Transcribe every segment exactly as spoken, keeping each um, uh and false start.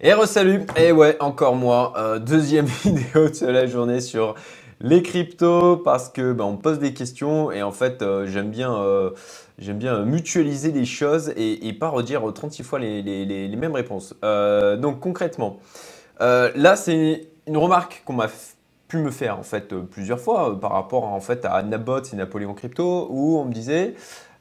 Et re-salut, et ouais, encore moi, euh, deuxième vidéo de la journée sur les cryptos parce que bah, on pose des questions et en fait euh, j'aime bien, euh, j'aime bien mutualiser les choses et, et pas redire trente-six fois les, les, les, les mêmes réponses. Euh, donc concrètement, euh, là c'est une remarque qu'on m'a pu me faire en fait euh, plusieurs fois euh, par rapport en fait à Nabot et Napoléon Crypto où on me disait...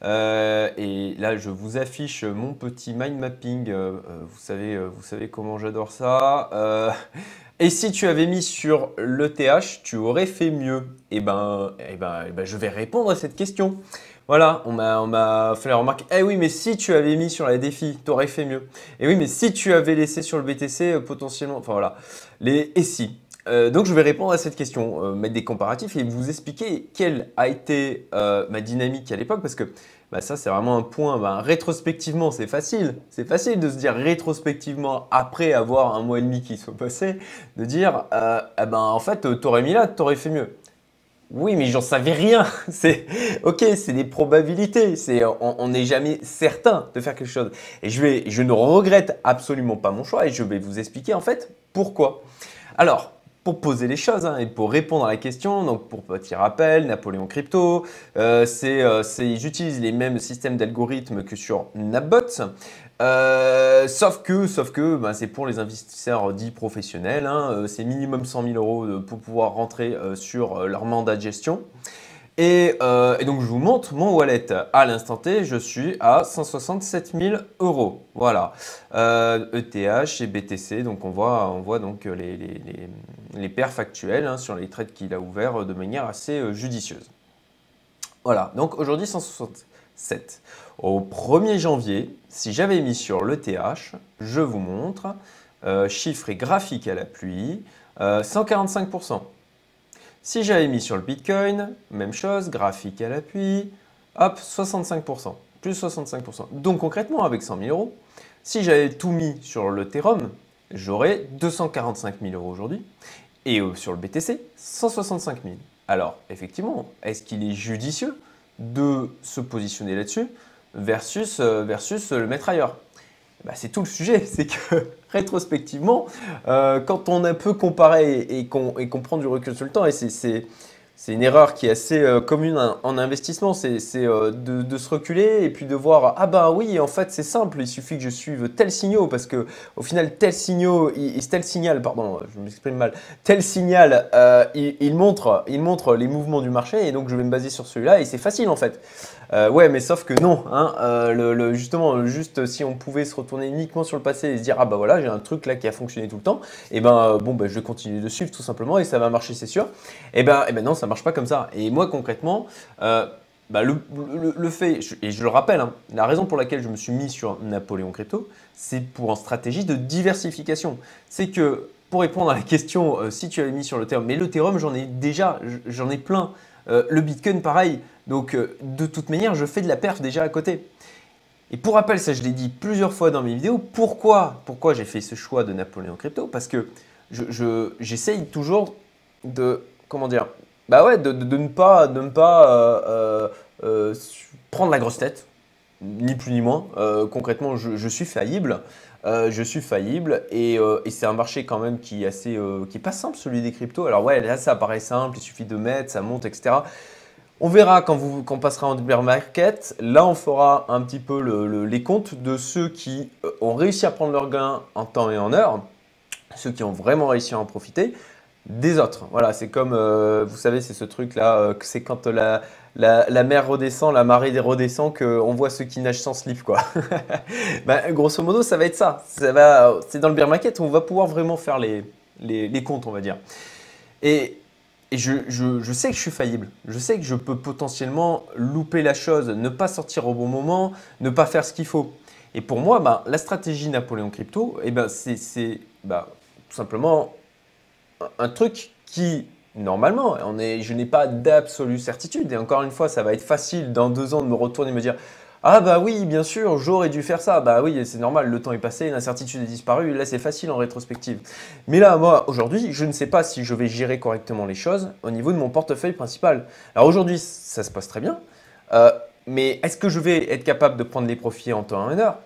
Euh, et là je vous affiche mon petit mind mapping, euh, vous savez, vous savez comment j'adore ça, euh, et si tu avais mis sur l'E T H tu aurais fait mieux, et ben, et ben, et ben je vais répondre à cette question. Voilà, on m'a fait la remarque, eh oui, mais si tu avais mis sur la DeFi, t'aurais fait mieux. Eh oui, mais si tu avais laissé sur le B T C, euh, potentiellement, enfin voilà, les et si. Euh, donc, je vais répondre à cette question, euh, mettre des comparatifs et vous expliquer quelle a été euh, ma dynamique à l'époque parce que bah, ça, c'est vraiment un point, bah, rétrospectivement, c'est facile. C'est facile de se dire rétrospectivement, après avoir un mois et demi qui soit passé, de dire euh, eh ben, en fait, t'aurais mis là, t'aurais fait mieux. Oui, mais j'en savais rien. C'est ok, c'est des probabilités. C'est on n'est jamais certain de faire quelque chose. Et je, vais, je ne regrette absolument pas mon choix et je vais vous expliquer en fait pourquoi. Alors, pour poser les choses hein, et pour répondre à la question, donc pour petit rappel, Napoléon Crypto, euh, c'est, euh, c'est, j'utilise les mêmes systèmes d'algorithmes que sur Nabot, euh, sauf que, sauf que ben, c'est pour les investisseurs dits professionnels, hein, c'est minimum cent mille euros pour pouvoir rentrer euh, sur leur mandat de gestion. Et, euh, et donc, je vous montre mon wallet. À l'instant T, je suis à cent soixante-sept mille euros. Voilà. Euh, E T H et B T C. Donc, on voit, on voit donc les, les, les, les perfs actuels hein, sur les trades qu'il a ouverts de manière assez judicieuse. Voilà. Donc, aujourd'hui, cent soixante-sept. Au premier janvier, si j'avais mis sur l'E T H, je vous montre, euh, chiffre et graphique à la pluie, euh, cent quarante-cinq pour cent. Si j'avais mis sur le Bitcoin, même chose, graphique à l'appui, hop, soixante-cinq pour cent, plus soixante-cinq pour cent. Donc concrètement, avec cent mille euros, si j'avais tout mis sur le Ethereum, j'aurais deux cent quarante-cinq mille euros aujourd'hui. Et sur le B T C, cent soixante-cinq mille. Alors effectivement, est-ce qu'il est judicieux de se positionner là-dessus versus, versus le mettre ailleurs? Bah, c'est tout le sujet, c'est que rétrospectivement, euh, quand on a peu comparé et, et qu'on qu prend du recul sur le temps, et c'est une erreur qui est assez euh, commune en, en investissement, c'est euh, de, de se reculer et puis de voir « Ah bah oui, en fait c'est simple, il suffit que je suive tel signal parce que au final tel signal, il, tel signal pardon, je m'exprime mal, tel signal, euh, il, il, montre, il montre les mouvements du marché et donc je vais me baser sur celui-là et c'est facile en fait. » Euh, ouais, mais sauf que non, hein, euh, le, le, justement, juste si on pouvait se retourner uniquement sur le passé et se dire « Ah bah voilà, j'ai un truc là qui a fonctionné tout le temps, et ben euh, bon, ben, je vais continuer de suivre tout simplement et ça va marcher, c'est sûr. » Et ben, et ben non, ça marche pas comme ça. Et moi concrètement, euh, bah, le, le, le fait, et je le rappelle, hein, la raison pour laquelle je me suis mis sur Napoléon Crypto, c'est pour une stratégie de diversification. C'est que pour répondre à la question euh, si tu avais mis sur l'Ethereum, mais l'Ethereum j'en ai déjà, j'en ai plein. Euh, le Bitcoin, pareil. Donc, euh, de toute manière, je fais de la perf déjà à côté. Et pour rappel, ça, je l'ai dit plusieurs fois dans mes vidéos. Pourquoi, pourquoi j'ai fait ce choix de Napoléon Crypto? Parce que j'essaye je, je, toujours de, comment dire, bah ouais, de, de, de ne pas, de ne pas euh, euh, euh, prendre la grosse tête, ni plus ni moins. Euh, concrètement, je, je suis faillible. Euh, je suis faillible et, euh, et c'est un marché quand même qui est assez, euh, qui est pas simple, celui des cryptos. Alors ouais, là ça paraît simple, il suffit de mettre, ça monte, et cetera. On verra quand, vous, quand on passera en bear market. Là, on fera un petit peu le, le, les comptes de ceux qui ont réussi à prendre leurs gains en temps et en heure, ceux qui ont vraiment réussi à en profiter des autres. Voilà, c'est comme, euh, vous savez, c'est ce truc-là, euh, c'est quand la, la, la mer redescend, la marée redescend, qu'on voit ceux qui nagent sans slip, quoi. Bah, grosso modo, ça va être ça. Ça va, c'est dans le bear market où on va pouvoir vraiment faire les, les, les comptes, on va dire. Et, et je, je, je sais que je suis faillible. Je sais que je peux potentiellement louper la chose, ne pas sortir au bon moment, ne pas faire ce qu'il faut. Et pour moi, bah, la stratégie Napoléon Crypto, eh ben, c'est bah, tout simplement... un truc qui, normalement, on est, je n'ai pas d'absolue certitude. Et encore une fois, ça va être facile dans deux ans de me retourner et me dire « Ah bah oui, bien sûr, j'aurais dû faire ça. » Bah oui, c'est normal, le temps est passé, l'incertitude est disparue. Là, c'est facile en rétrospective. Mais là, moi, aujourd'hui, je ne sais pas si je vais gérer correctement les choses au niveau de mon portefeuille principal. Alors aujourd'hui, ça se passe très bien. Euh, mais est-ce que je vais être capable de prendre les profits en temps et en heure?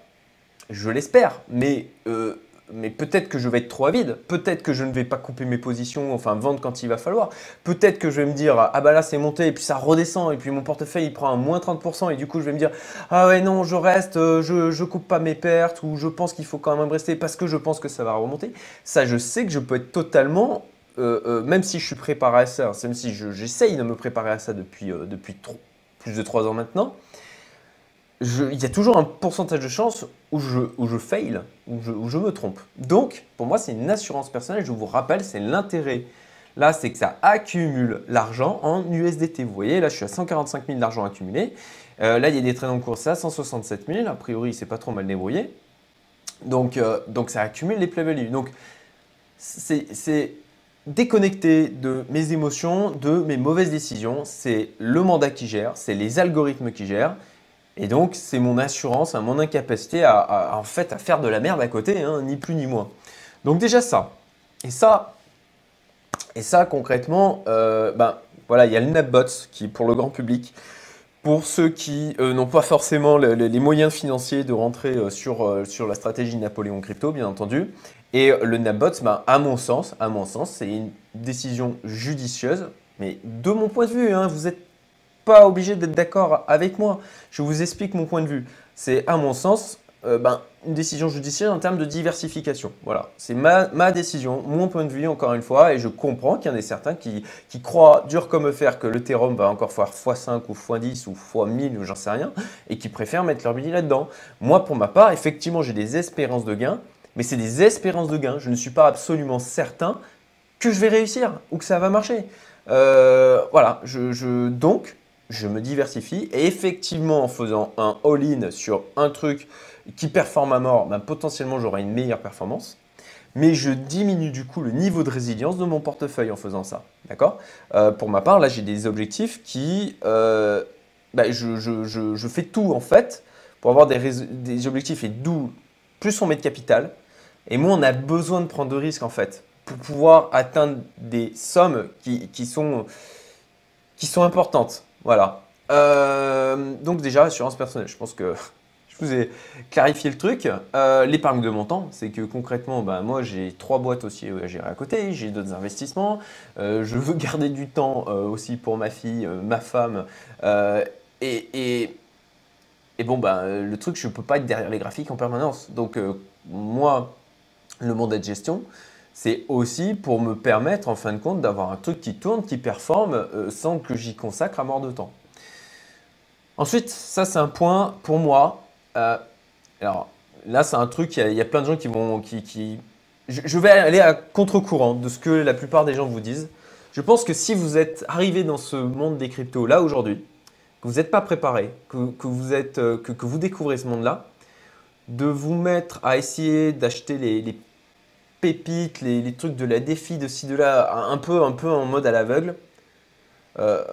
Je l'espère, mais... Euh, mais peut-être que je vais être trop avide, peut-être que je ne vais pas couper mes positions, enfin vendre quand il va falloir, peut-être que je vais me dire, ah bah là c'est monté et puis ça redescend et puis mon portefeuille il prend un moins trente pour cent et du coup je vais me dire, ah ouais non je reste, je, je coupe pas mes pertes ou je pense qu'il faut quand même rester parce que je pense que ça va remonter. Ça je sais que je peux être totalement, euh, euh, même si je suis préparé à ça, même si j'essaye je, de me préparer à ça depuis, euh, depuis trop, plus de trois ans maintenant, Je, il y a toujours un pourcentage de chance où je, où je fail, où je, où je me trompe. Donc, pour moi, c'est une assurance personnelle. Je vous rappelle, c'est l'intérêt. Là, c'est que ça accumule l'argent en U S D T. Vous voyez, là, je suis à cent quarante-cinq mille d'argent accumulé. Euh, là, il y a des trades en cours, ça, cent soixante-sept mille. A priori, c'est pas trop mal débrouillé. Donc, euh, donc ça accumule les play value. Donc, c'est déconnecté de mes émotions, de mes mauvaises décisions. C'est le mandat qui gère, c'est les algorithmes qui gèrent. Et donc, c'est mon assurance, hein, mon incapacité à, à, en fait, à faire de la merde à côté, hein, ni plus ni moins. Donc déjà ça. Et ça, et ça concrètement, euh, ben, voilà, il y a le NAPBOTS qui est pour le grand public. Pour ceux qui euh, n'ont pas forcément le, le, les moyens financiers de rentrer euh, sur, euh, sur la stratégie Napoléon Crypto, bien entendu. Et le NAPBOTS, ben, à mon sens, à mon sens, c'est une décision judicieuse. Mais de mon point de vue, hein, vous êtes pas obligé d'être d'accord avec moi. Je vous explique mon point de vue. C'est à mon sens euh, ben, une décision judiciaire en termes de diversification. Voilà, c'est ma, ma décision, mon point de vue encore une fois, et je comprends qu'il y en ait certains qui, qui croient dur comme fer que l'Ethereum va encore faire fois cinq ou fois dix ou fois mille ou j'en sais rien, et qui préfèrent mettre leur billet là-dedans. Moi pour ma part, effectivement j'ai des espérances de gain, mais c'est des espérances de gain. Je ne suis pas absolument certain que je vais réussir ou que ça va marcher. Euh, voilà, je, je donc je me diversifie et effectivement en faisant un all-in sur un truc qui performe à mort, ben potentiellement j'aurai une meilleure performance, mais je diminue du coup le niveau de résilience de mon portefeuille en faisant ça, d'accord? Euh, pour ma part, là j'ai des objectifs qui, euh, ben, je, je, je, je fais tout en fait pour avoir des, des objectifs, et d'où plus on met de capital et moins on a besoin de prendre de risques en fait pour pouvoir atteindre des sommes qui, qui sont, qui sont importantes. Voilà, euh, donc déjà assurance personnelle, je pense que je vous ai clarifié le truc. Euh, l'épargne de montant, c'est que concrètement, ben, moi j'ai trois boîtes aussi à gérer à côté, j'ai d'autres investissements, euh, je veux garder du temps euh, aussi pour ma fille, euh, ma femme, euh, et, et, et bon, ben, le truc, je ne peux pas être derrière les graphiques en permanence. Donc euh, moi, le mandat de gestion, c'est aussi pour me permettre, en fin de compte, d'avoir un truc qui tourne, qui performe, euh, sans que j'y consacre à mort de temps. Ensuite, ça, c'est un point pour moi. Euh, alors là, c'est un truc, il y, y a plein de gens qui vont… Qui, qui... Je, je vais aller à contre-courant de ce que la plupart des gens vous disent. Je pense que si vous êtes arrivé dans ce monde des cryptos là aujourd'hui, que vous n'êtes pas préparé, que, que, vous êtes, que, que vous découvrez ce monde-là, de vous mettre à essayer d'acheter les… les pépites, les, les trucs de la défi de ci, de là, un peu, un peu en mode à l'aveugle, euh,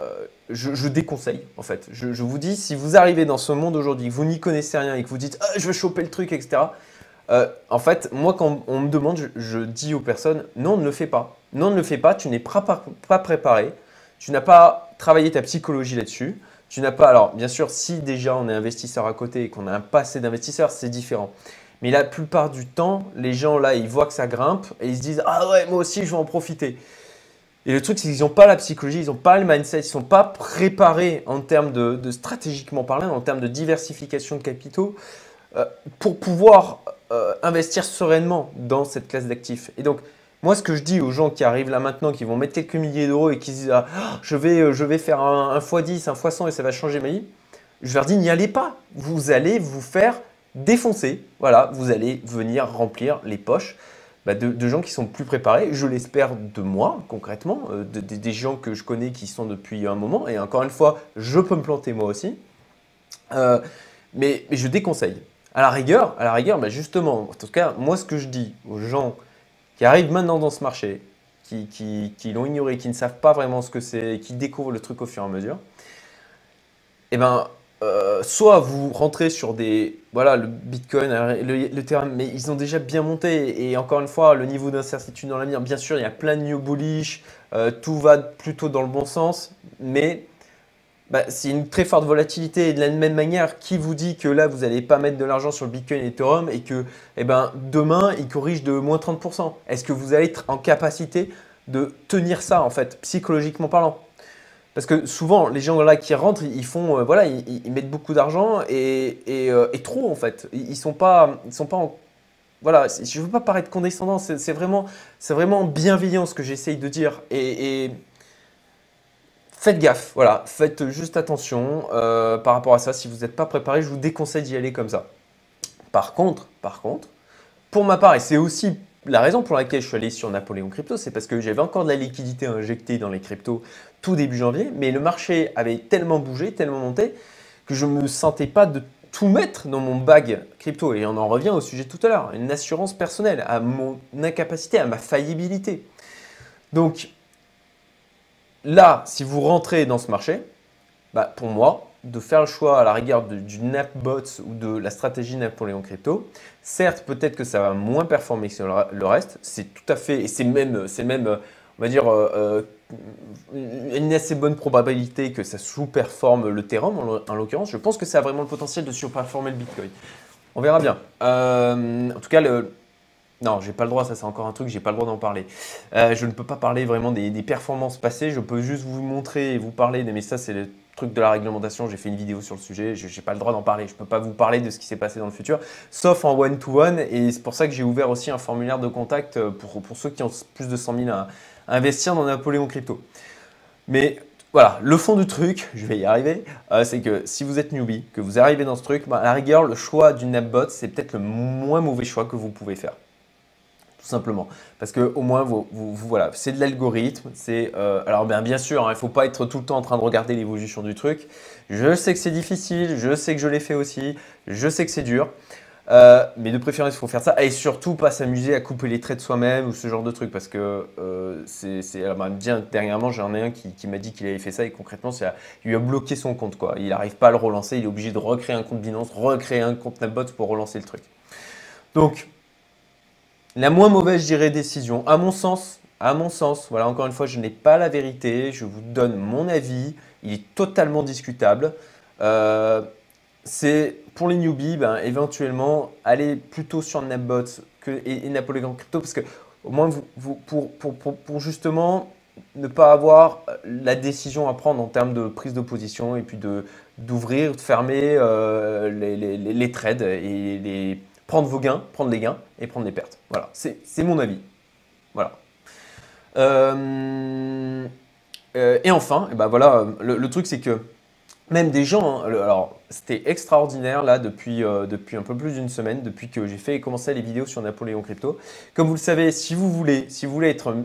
je, je déconseille en fait. Je, je vous dis, si vous arrivez dans ce monde aujourd'hui, que vous n'y connaissez rien et que vous dites ah, « je vais choper le truc », et cetera. Euh, en fait, moi quand on me demande, je, je dis aux personnes « non, ne le fais pas. Non, ne le fais pas, tu n'es pas, pas préparé, tu n'as pas travaillé ta psychologie là-dessus. » Tu n'as pas… Alors bien sûr, si déjà on est investisseur à côté et qu'on a un passé d'investisseur, c'est différent. Mais la plupart du temps, les gens là, ils voient que ça grimpe et ils se disent « ah ouais, moi aussi, je vais en profiter ». Et le truc, c'est qu'ils n'ont pas la psychologie, ils n'ont pas le mindset, ils ne sont pas préparés en termes de, de stratégiquement parlant, en termes de diversification de capitaux euh, pour pouvoir euh, investir sereinement dans cette classe d'actifs. Et donc, moi, ce que je dis aux gens qui arrivent là maintenant, qui vont mettre quelques milliers d'euros et qui se disent ah, « je vais, je vais faire un fois dix, un fois cent et ça va changer ma vie », je leur dis « n'y allez pas, vous allez vous faire… » défoncer, voilà, vous allez venir remplir les poches bah, de, de gens qui sont plus préparés, je l'espère de moi concrètement, euh, de, de, des gens que je connais qui sont depuis un moment, et encore une fois, je peux me planter moi aussi, euh, mais, mais je déconseille. À la rigueur, à la rigueur bah, justement, en tout cas, moi ce que je dis aux gens qui arrivent maintenant dans ce marché, qui, qui, qui l'ont ignoré, qui ne savent pas vraiment ce que c'est, qui découvrent le truc au fur et à mesure, et ben Euh, soit vous rentrez sur des… Voilà, le Bitcoin, le, le Ethereum, mais ils ont déjà bien monté. Et encore une fois, le niveau d'incertitude dans l'avenir, bien sûr, il y a plein de new bullish, euh, tout va plutôt dans le bon sens. Mais bah, c'est une très forte volatilité. Et de la même manière, qui vous dit que là, vous n'allez pas mettre de l'argent sur le Bitcoin et Ethereum et que eh ben, demain, il corrige de moins trente pour cent? Est-ce que vous allez être en capacité de tenir ça, en fait, psychologiquement parlant? Parce que souvent, les gens là qui rentrent, ils font, euh, voilà, ils, ils mettent beaucoup d'argent et, et, euh, et trop, en fait. Ils ne sont pas, ils sont pas en... Voilà, je ne veux pas paraître condescendant, c'est vraiment, vraiment bienveillant ce que j'essaye de dire. Et, et faites gaffe, voilà, faites juste attention euh, par rapport à ça. Si vous n'êtes pas préparé, je vous déconseille d'y aller comme ça. Par contre, par contre, pour ma part, et c'est aussi la raison pour laquelle je suis allé sur Napoléon Crypto, c'est parce que j'avais encore de la liquidité injectée dans les cryptos tout début janvier, mais le marché avait tellement bougé, tellement monté, que je ne me sentais pas de tout mettre dans mon bag crypto. Et on en revient au sujet tout à l'heure, une assurance personnelle à mon incapacité, à ma faillibilité. Donc là, si vous rentrez dans ce marché, bah, pour moi, de faire le choix à la rigueur de, du NAPBOTS ou de la stratégie Napoléon Crypto, certes, peut-être que ça va moins performer que le reste, c'est tout à fait, et c'est même, même, on va dire, euh, une assez bonne probabilité que ça sous-performe le Ethereum en l'occurrence. Je pense que ça a vraiment le potentiel de surperformer le Bitcoin. On verra bien. Euh, en tout cas, le... non, j'ai pas le droit, ça c'est encore un truc, j'ai pas le droit d'en parler. Euh, je ne peux pas parler vraiment des, des performances passées, je peux juste vous montrer et vous parler, mais ça c'est le truc de la réglementation, j'ai fait une vidéo sur le sujet, je n'ai pas le droit d'en parler, je ne peux pas vous parler de ce qui s'est passé dans le futur, sauf en one-to-one, et c'est pour ça que j'ai ouvert aussi un formulaire de contact pour, pour ceux qui ont plus de cent mille à investir dans Napoléon Crypto. Mais voilà, le fond du truc, je vais y arriver, euh, c'est que si vous êtes newbie, que vous arrivez dans ce truc, bah, à la rigueur, le choix du NAPBOTS, c'est peut-être le moins mauvais choix que vous pouvez faire. Tout simplement. Parce que au moins, vous, vous, vous, voilà, c'est de l'algorithme. C'est euh, alors bien, bien sûr, hein, il ne faut pas être tout le temps en train de regarder l'évolution du truc. Je sais que c'est difficile, je sais que je l'ai fait aussi, je sais que c'est dur. Euh, mais de préférence, il faut faire ça et surtout pas s'amuser à couper les traits de soi-même ou ce genre de truc parce que euh, c'est bah, bien dernièrement j'en ai un qui, qui m'a dit qu'il avait fait ça et concrètement ça lui a bloqué son compte quoi. Il n'arrive pas à le relancer, il est obligé de recréer un compte Binance, recréer un compte Nabot pour relancer le truc. Donc la moins mauvaise, je dirais, décision, à mon sens, à mon sens, voilà, encore une fois, je n'ai pas la vérité, je vous donne mon avis, il est totalement discutable. Euh, c'est pour les newbies, ben, éventuellement, aller plutôt sur NAPBOTS que, et, et Napoléon Crypto, parce que au moins, vous, vous, pour, pour, pour, pour justement ne pas avoir la décision à prendre en termes de prise de position et puis d'ouvrir, de, de fermer euh, les, les, les, les trades et les... Prendre vos gains, prendre les gains et prendre les pertes. Voilà, c'est mon avis. Voilà. Euh, euh, et enfin, et ben voilà, le, le truc c'est que même des gens, hein, le, alors c'était extraordinaire là depuis, euh, depuis un peu plus d'une semaine, depuis que j'ai fait et commencé les vidéos sur Napoléon Crypto. Comme vous le savez, si vous voulez, si vous voulez être,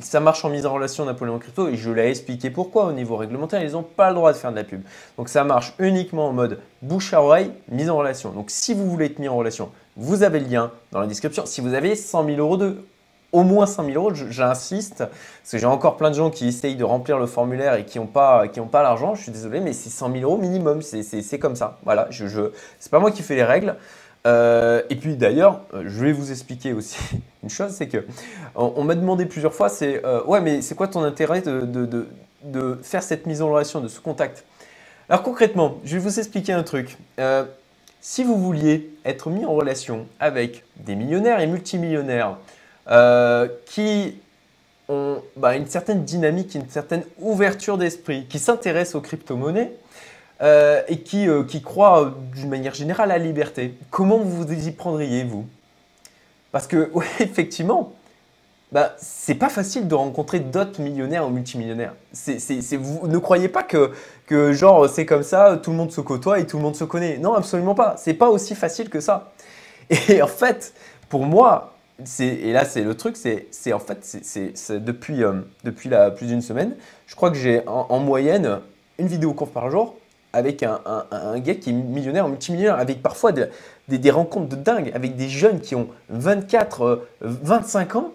ça marche en mise en relation Napoléon Crypto et je l'ai expliqué pourquoi au niveau réglementaire, ils n'ont pas le droit de faire de la pub. Donc ça marche uniquement en mode bouche à oreille, mise en relation. Donc si vous voulez être mis en relation, vous avez le lien dans la description. Si vous avez cent mille euros de au moins cinq mille euros, j'insiste, parce que j'ai encore plein de gens qui essayent de remplir le formulaire et qui n'ont pas, qui n'ont pas l'argent. Je suis désolé, mais c'est cent mille euros minimum, c'est comme ça. Voilà, je, je, c'est pas moi qui fais les règles. Euh, et puis d'ailleurs, je vais vous expliquer aussi une chose, c'est que on, on m'a demandé plusieurs fois, c'est euh, ouais, mais c'est quoi ton intérêt de, de, de, de faire cette mise en relation, de ce contact? Alors concrètement, je vais vous expliquer un truc. Euh, si vous vouliez être mis en relation avec des millionnaires et multimillionnaires, Euh, qui ont bah, une certaine dynamique, une certaine ouverture d'esprit, qui s'intéressent aux crypto-monnaies euh, et qui, euh, qui croient euh, d'une manière générale à la liberté. Comment vous y prendriez, vous? Parce que, ouais, effectivement, bah, c'est pas facile de rencontrer d'autres millionnaires ou multimillionnaires. C'est, c'est, c'est, vous ne croyez pas que, que genre c'est comme ça, tout le monde se côtoie et tout le monde se connaît. Non, absolument pas. C'est pas aussi facile que ça. Et en fait, pour moi, et là, c'est le truc, c'est en fait, c'est, c'est, c'est depuis, euh, depuis la, plus d'une semaine, je crois que j'ai en, en moyenne une vidéo courte par jour avec un, un, un gars qui est millionnaire ou multimillionnaire, avec parfois de, des, des rencontres de dingue, avec des jeunes qui ont vingt-quatre, vingt-cinq ans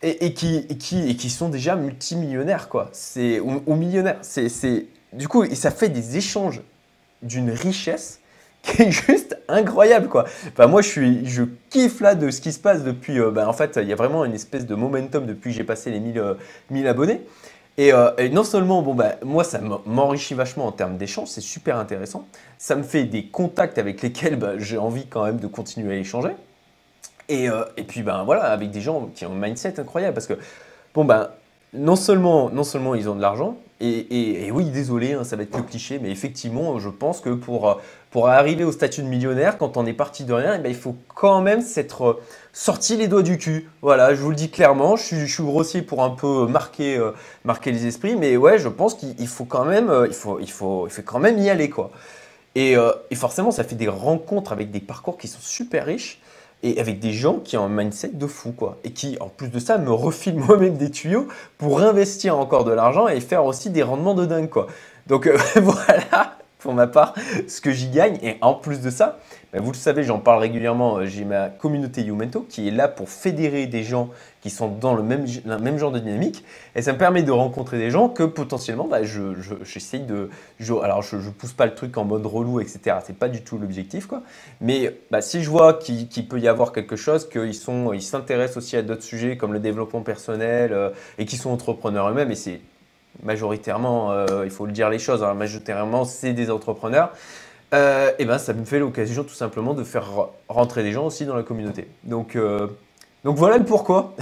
et, et, qui, et, qui, et qui sont déjà multimillionnaires, quoi, ou, ou millionnaires. C'est, c'est, du coup, et ça fait des échanges d'une richesse qui est juste incroyable, quoi. Enfin, moi, je, suis, je kiffe là de ce qui se passe depuis… Euh, ben, en fait, il y a vraiment une espèce de momentum depuis que j'ai passé les mille, euh, mille abonnés. Et, euh, et non seulement, bon, bah, moi, ça m'enrichit vachement en termes d'échange, c'est super intéressant. Ça me fait des contacts avec lesquels bah, j'ai envie quand même de continuer à échanger. Et, euh, et puis, ben, voilà, avec des gens qui ont un mindset incroyable parce que, bon, ben, non seulement, non seulement ils ont de l'argent, et, et, et oui, désolé, hein, ça va être le cliché, mais effectivement, je pense que pour, pour arriver au statut de millionnaire, quand on est parti de rien, et ben, il faut quand même s'être sorti les doigts du cul. Voilà, je vous le dis clairement, je suis, je suis grossier pour un peu marquer, euh, marquer les esprits, mais ouais, je pense qu'il faut quand même, euh, il faut, il faut, il faut quand même y aller, quoi. Et, euh, et forcément, ça fait des rencontres avec des parcours qui sont super riches. Et avec des gens qui ont un mindset de fou, quoi. Et qui, en plus de ça, me refilent moi-même des tuyaux pour investir encore de l'argent et faire aussi des rendements de dingue, quoi. Donc, euh, voilà, pour ma part, ce que j'y gagne. Et en plus de ça, bah, vous le savez, j'en parle régulièrement. J'ai ma communauté Youmento qui est là pour fédérer des gens qui sont dans le même, le même genre de dynamique. Et ça me permet de rencontrer des gens que potentiellement, bah, je, je, j'essaye de… Je, alors, je ne pousse pas le truc en mode relou, et cetera. Ce n'est pas du tout l'objectif, quoi. Mais bah, si je vois qu'il qu'il peut y avoir quelque chose, qu'ils sont, ils s'intéressent aussi à d'autres sujets comme le développement personnel euh, et qu'ils sont entrepreneurs eux-mêmes, et c'est majoritairement, euh, il faut le dire les choses, hein, majoritairement, c'est des entrepreneurs. Euh, et ben, ça me fait l'occasion tout simplement de faire rentrer des gens aussi dans la communauté. Donc… Euh, Donc voilà le pourquoi,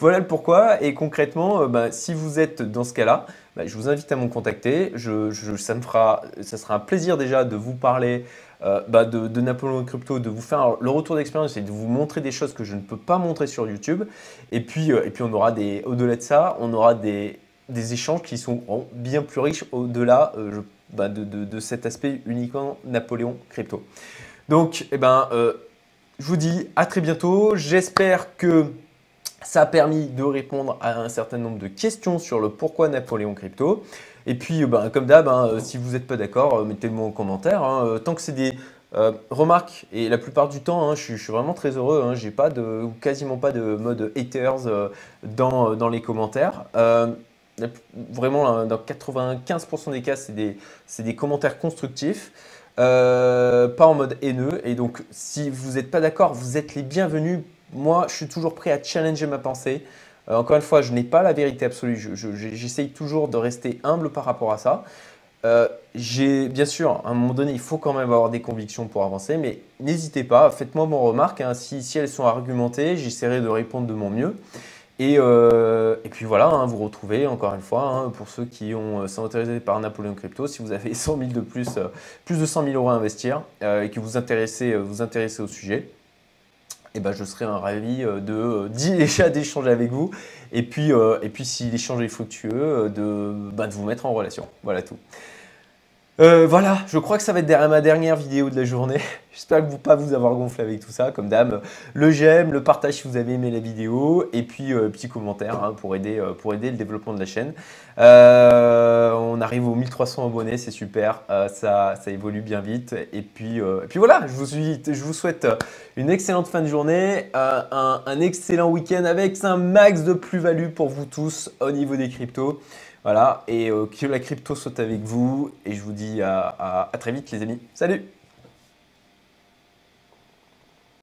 voilà le pourquoi et concrètement, bah, si vous êtes dans ce cas-là, bah, je vous invite à me contacter, je, je, ça, me fera, ça sera un plaisir déjà de vous parler euh, bah, de, de Napoléon Crypto, de vous faire le retour d'expérience et de vous montrer des choses que je ne peux pas montrer sur YouTube et puis, euh, et puis on aura des, au-delà de ça, on aura des, des échanges qui sont bien plus riches au-delà euh, bah, de, de, de cet aspect uniquement Napoléon Crypto. Donc, eh ben… Euh, je vous dis à très bientôt. J'espère que ça a permis de répondre à un certain nombre de questions sur le pourquoi Napoléon Crypto. Et puis, ben, comme d'hab, hein, si vous n'êtes pas d'accord, mettez-le-moi en commentaire. Hein. Tant que c'est des euh, remarques, et la plupart du temps, hein, je, suis, je suis vraiment très heureux. Hein, j'ai pas de, quasiment pas de mode haters euh, dans, dans les commentaires. Euh, vraiment, dans quatre-vingt-quinze pour cent des cas, c'est des, c'est des commentaires constructifs. Euh, pas en mode haineux et donc si vous n'êtes pas d'accord, vous êtes les bienvenus. Moi, je suis toujours prêt à challenger ma pensée. Euh, encore une fois, je n'ai pas la vérité absolue. Je, je, j'essaye toujours de rester humble par rapport à ça. Euh, j'ai bien sûr, à un moment donné, il faut quand même avoir des convictions pour avancer, mais n'hésitez pas, faites-moi vos remarques. Hein, si, si elles sont argumentées, j'essaierai de répondre de mon mieux. Et, euh, et puis voilà, hein, vous retrouvez encore une fois, hein, pour ceux qui ont, euh, sont intéressés par Napoléon Crypto, si vous avez cent mille de plus, euh, plus de cent mille euros à investir euh, et que vous intéressez, euh, vous intéressez au sujet, et ben, je serai un ravi euh, de euh, déjà d'échanger avec vous et puis, euh, et puis si l'échange est fructueux, euh, de, ben, de vous mettre en relation. Voilà tout. Euh, voilà, je crois que ça va être ma dernière vidéo de la journée. J'espère que vous pas vous avoir gonflé avec tout ça. Comme d'hab, le j'aime, le partage si vous avez aimé la vidéo et puis euh, petit commentaire hein, pour aider euh, pour aider le développement de la chaîne. Euh, on arrive aux mille trois cents abonnés, c'est super. Euh, ça ça évolue bien vite et puis euh, et puis voilà. Je vous suis, je vous souhaite une excellente fin de journée, euh, un, un excellent week-end avec un max de plus-value pour vous tous au niveau des cryptos. Voilà, et euh, que la crypto soit avec vous. Et je vous dis à, à, à très vite les amis. Salut!